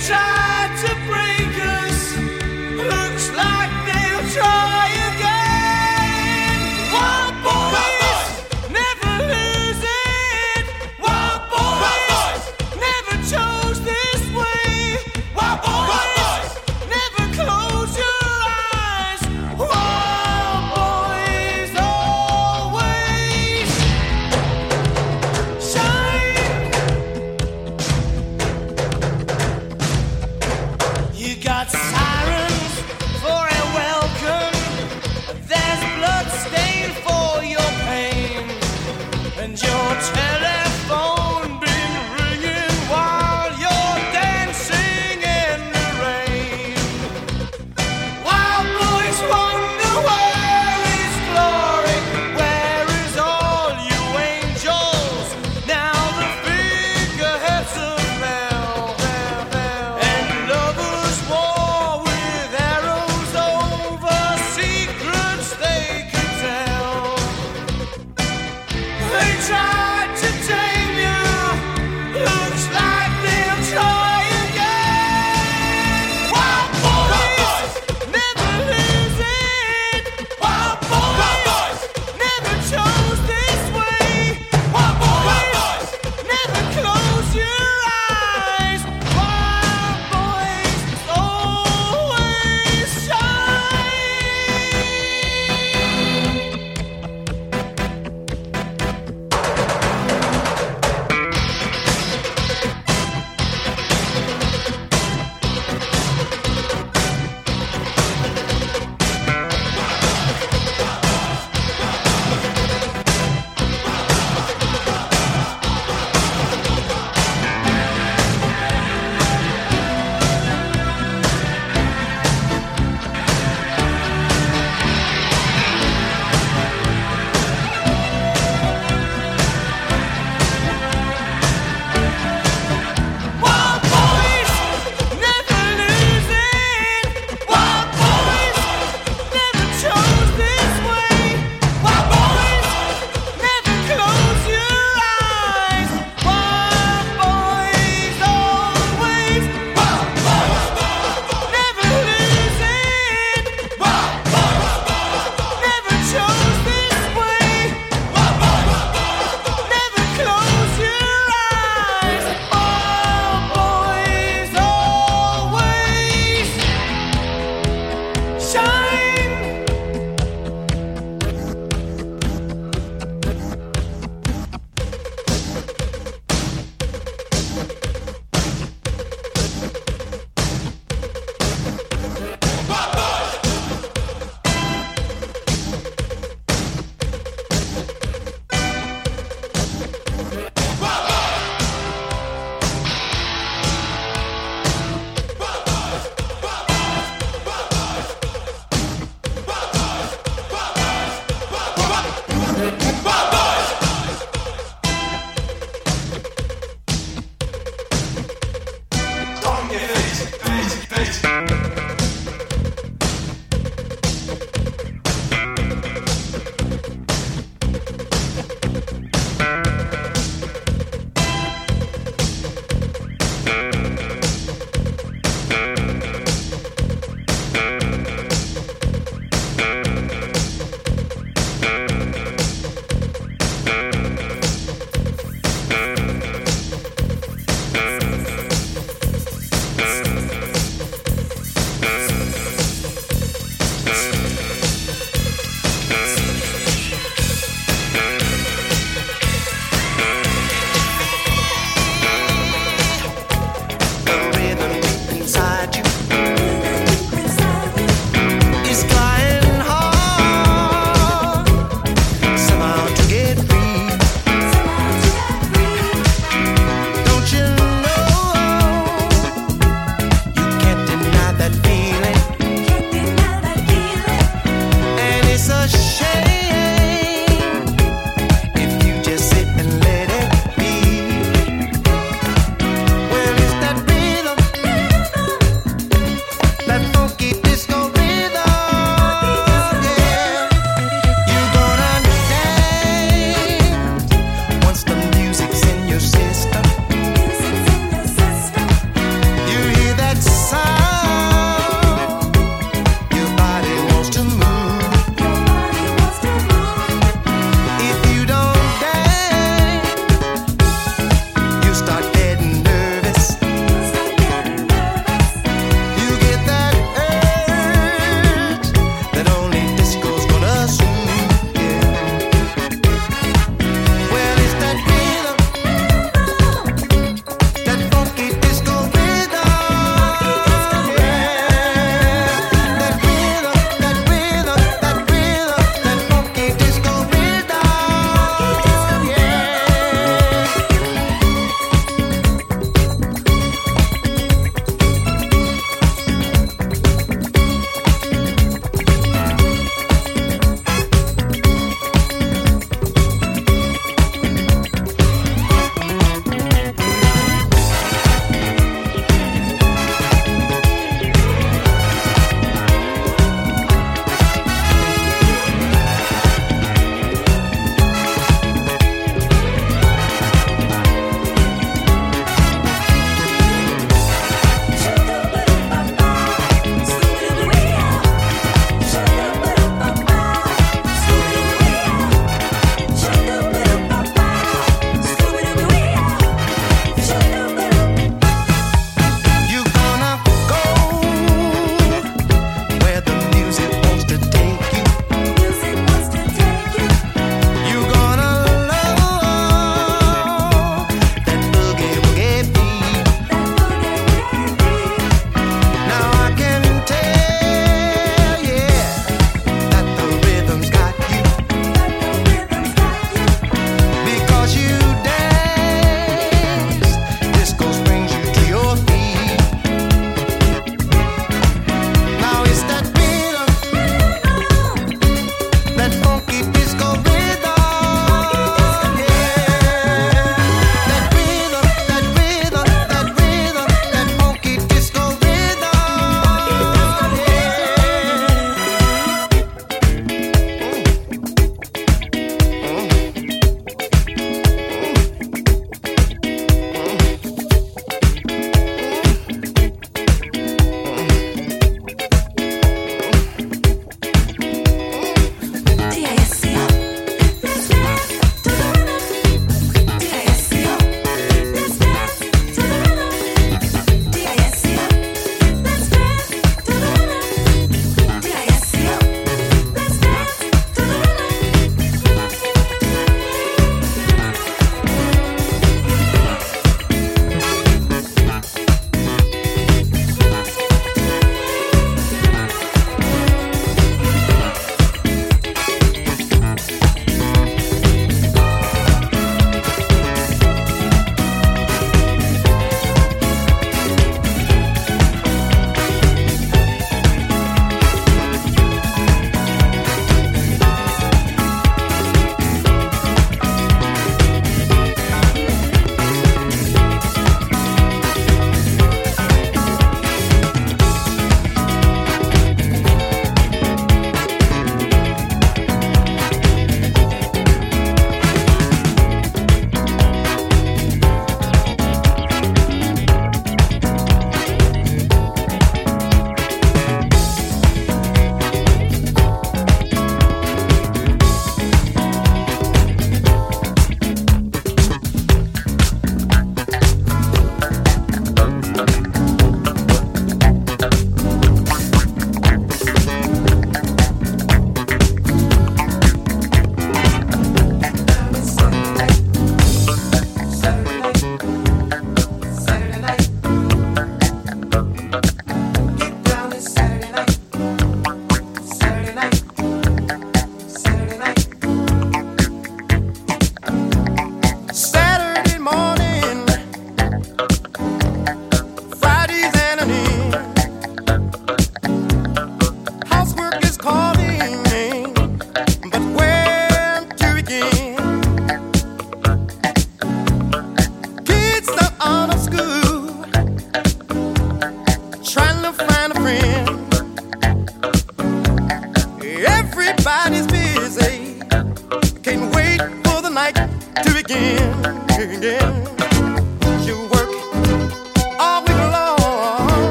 tried to break us. Looks like they'll try again. Wild boys never lose it. Wild boys never chose this way. Wild boys never close your eyes. Wild boys always shine. You got sirens for a welcome. There's blood stain for your pain. And your telephone been ringing while you're dancing in the rain. Wild boys wonder where is glory, where is all you angels? Now the figureheads of hell, and lovers war with arrows over secrets they can tell. They tried to tame you. Looks like they'll try again. Wild boys never lose it. Wild boys never chose this way. Wild boys never close your eyes. Wild boys always shine. Wild boys never lose it. Wild boys never chose this way. Wild boys never close your eyes. Wild boys always. Wild boys never lose it. Wild boys never chose this way. Wild boys never close your eyes. Wild boys always shine.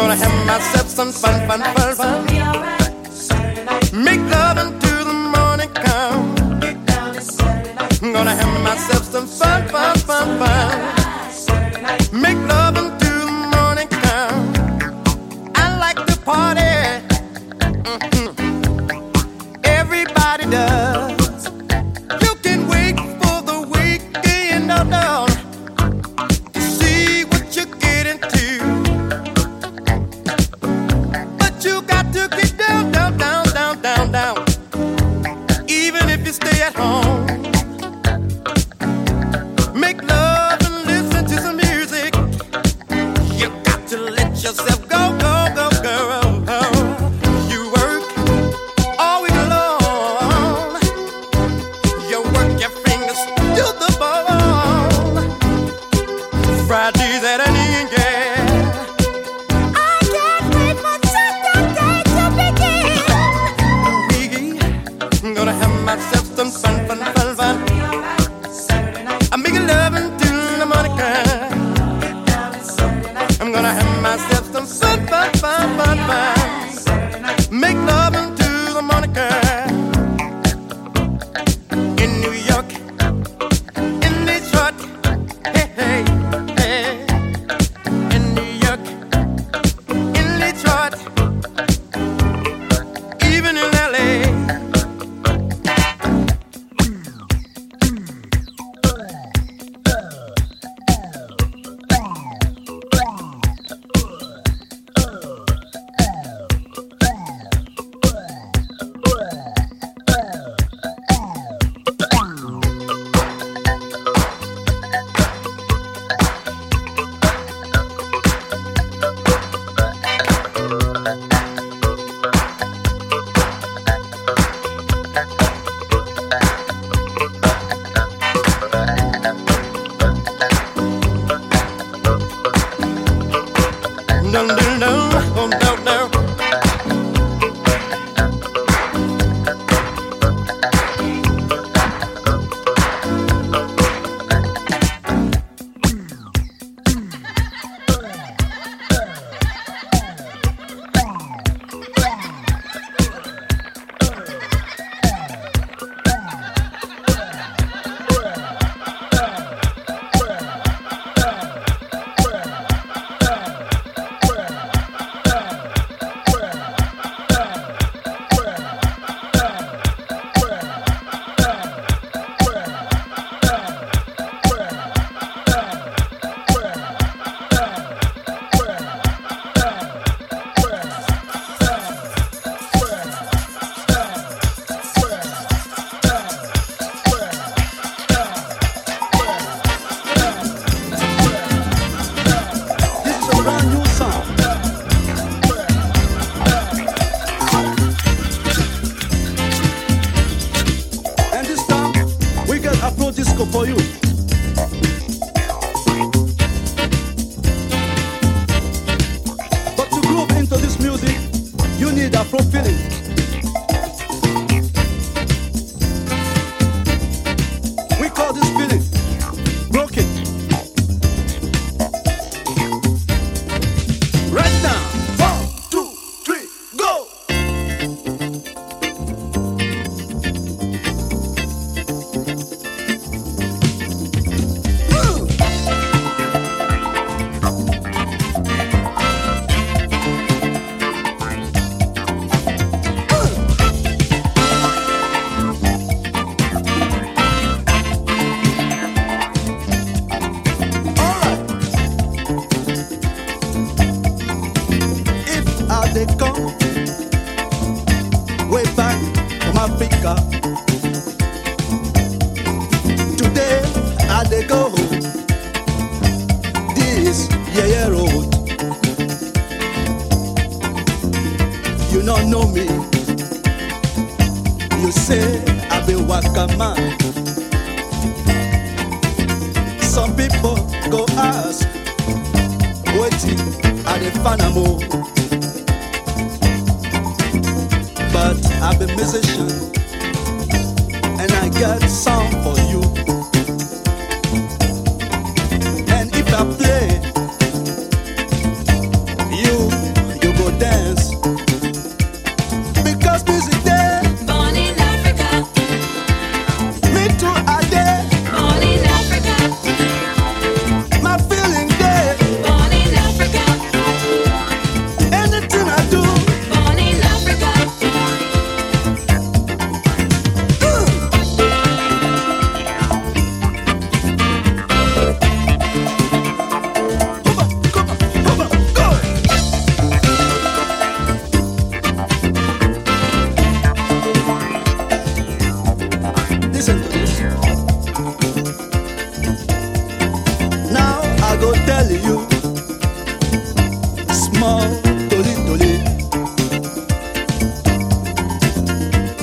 gonna have myself some fun, fun, fun, fun. Make love until the morning comes. I'm gonna have myself some fun, fun, fun, fun. Make love until the morning comes. I like to party. Mm-hmm. Everybody does.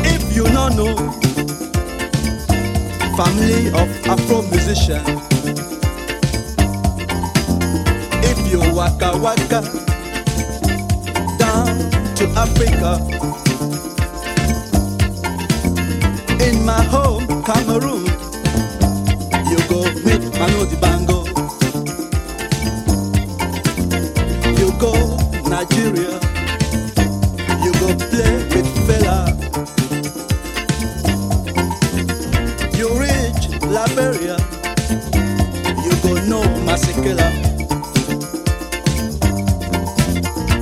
If you don't know, family of Afro musician. If you waka waka down to Africa, in my home Cameroon, you go meet Manu Di Bango. You go Nigeria, you go play with Fela. You reach Liberia, you go know Masekela.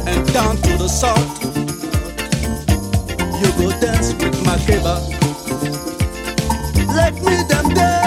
And down to the south, you go dance with Makeba. Let me them there.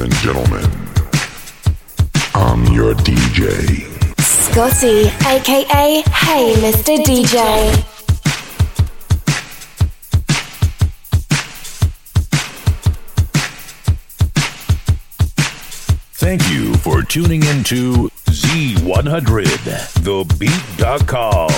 and gentlemen, I'm your DJ. Scotty, aka Hey Mr. DJ. Thank you for tuning into Z100TheBeat.com.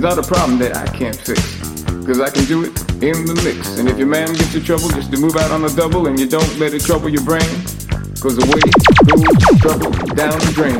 It's not a problem that I can't fix, because I can do it in the mix. And if your man gets you trouble, just to move out on the double, and you don't let it trouble your brain, because the way goes trouble down the drain.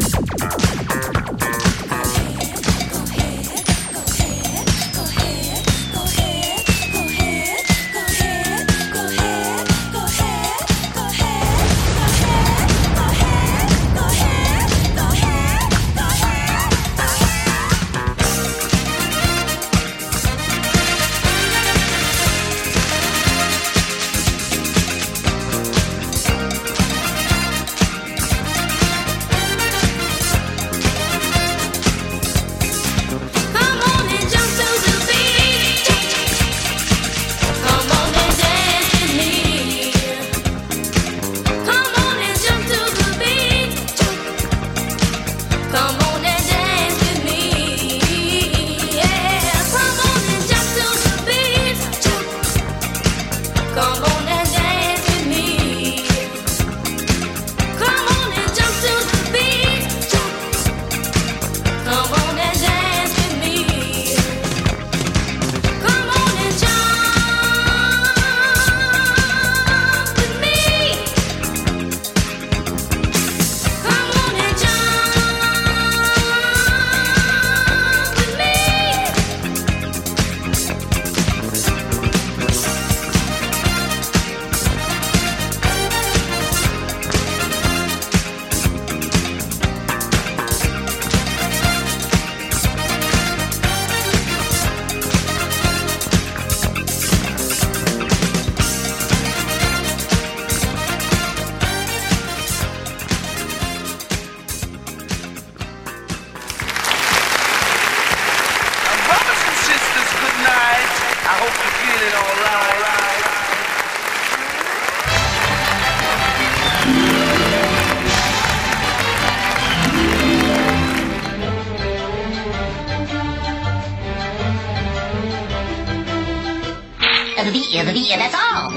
The beat, that's all,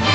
folks.